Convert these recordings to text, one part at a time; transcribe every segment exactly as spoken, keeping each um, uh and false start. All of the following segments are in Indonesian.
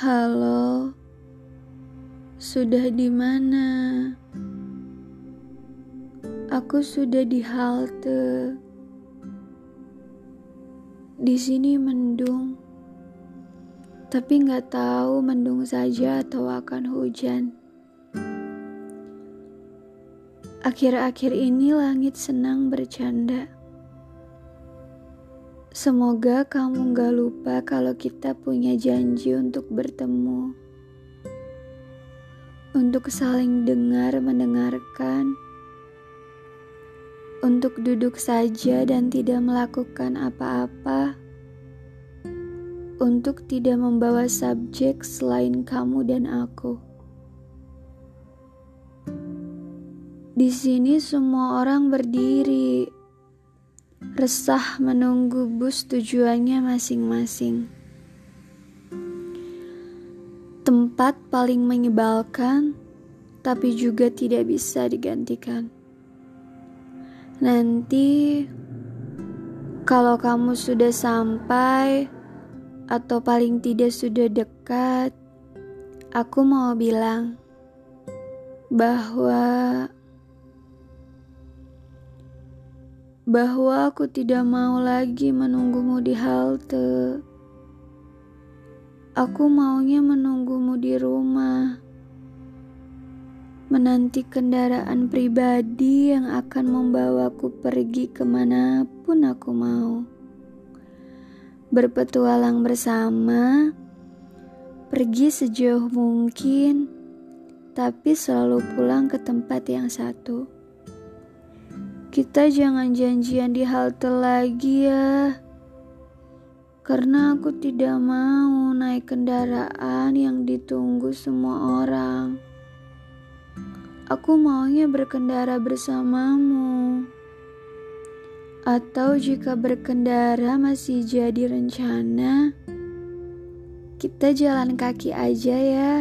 Halo, sudah di mana? Aku sudah di halte. Di sini mendung, tapi nggak tahu mendung saja atau akan hujan. Akhir-akhir ini langit senang bercanda. Semoga kamu gak lupa kalau kita punya janji untuk bertemu, untuk saling dengar mendengarkan, untuk duduk saja dan tidak melakukan apa-apa, untuk tidak membawa subjek selain kamu dan aku. Di sini semua orang berdiri, resah menunggu bus tujuannya masing-masing. Tempat paling menyebalkan, tapi juga tidak bisa digantikan. Nanti, kalau kamu sudah sampai, atau paling tidak sudah dekat, aku mau bilang bahwa... bahwa aku tidak mau lagi menunggumu di halte. Aku maunya menunggumu di rumah, menanti kendaraan pribadi yang akan membawaku pergi kemanapun aku mau. Berpetualang bersama, pergi sejauh mungkin, tapi selalu pulang ke tempat yang satu. Kita jangan janjian di halte lagi ya, karena aku tidak mau naik kendaraan yang ditunggu semua orang. Aku maunya berkendara bersamamu, atau jika berkendara masih jadi rencana, kita jalan kaki aja ya.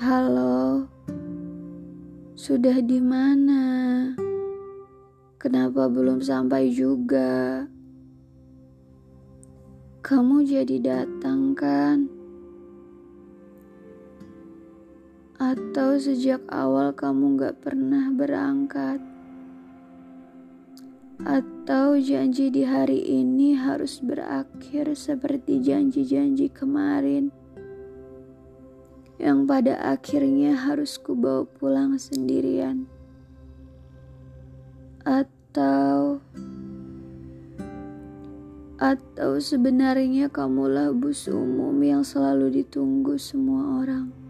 Halo, sudah di mana? Kenapa belum sampai juga? Kamu jadi datang kan? Atau sejak awal kamu gak pernah berangkat? Atau janji di hari ini harus berakhir seperti janji-janji kemarin, yang pada akhirnya harus kubawa pulang sendirian? Atau Atau sebenarnya kamulah bus umum yang selalu ditunggu semua orang.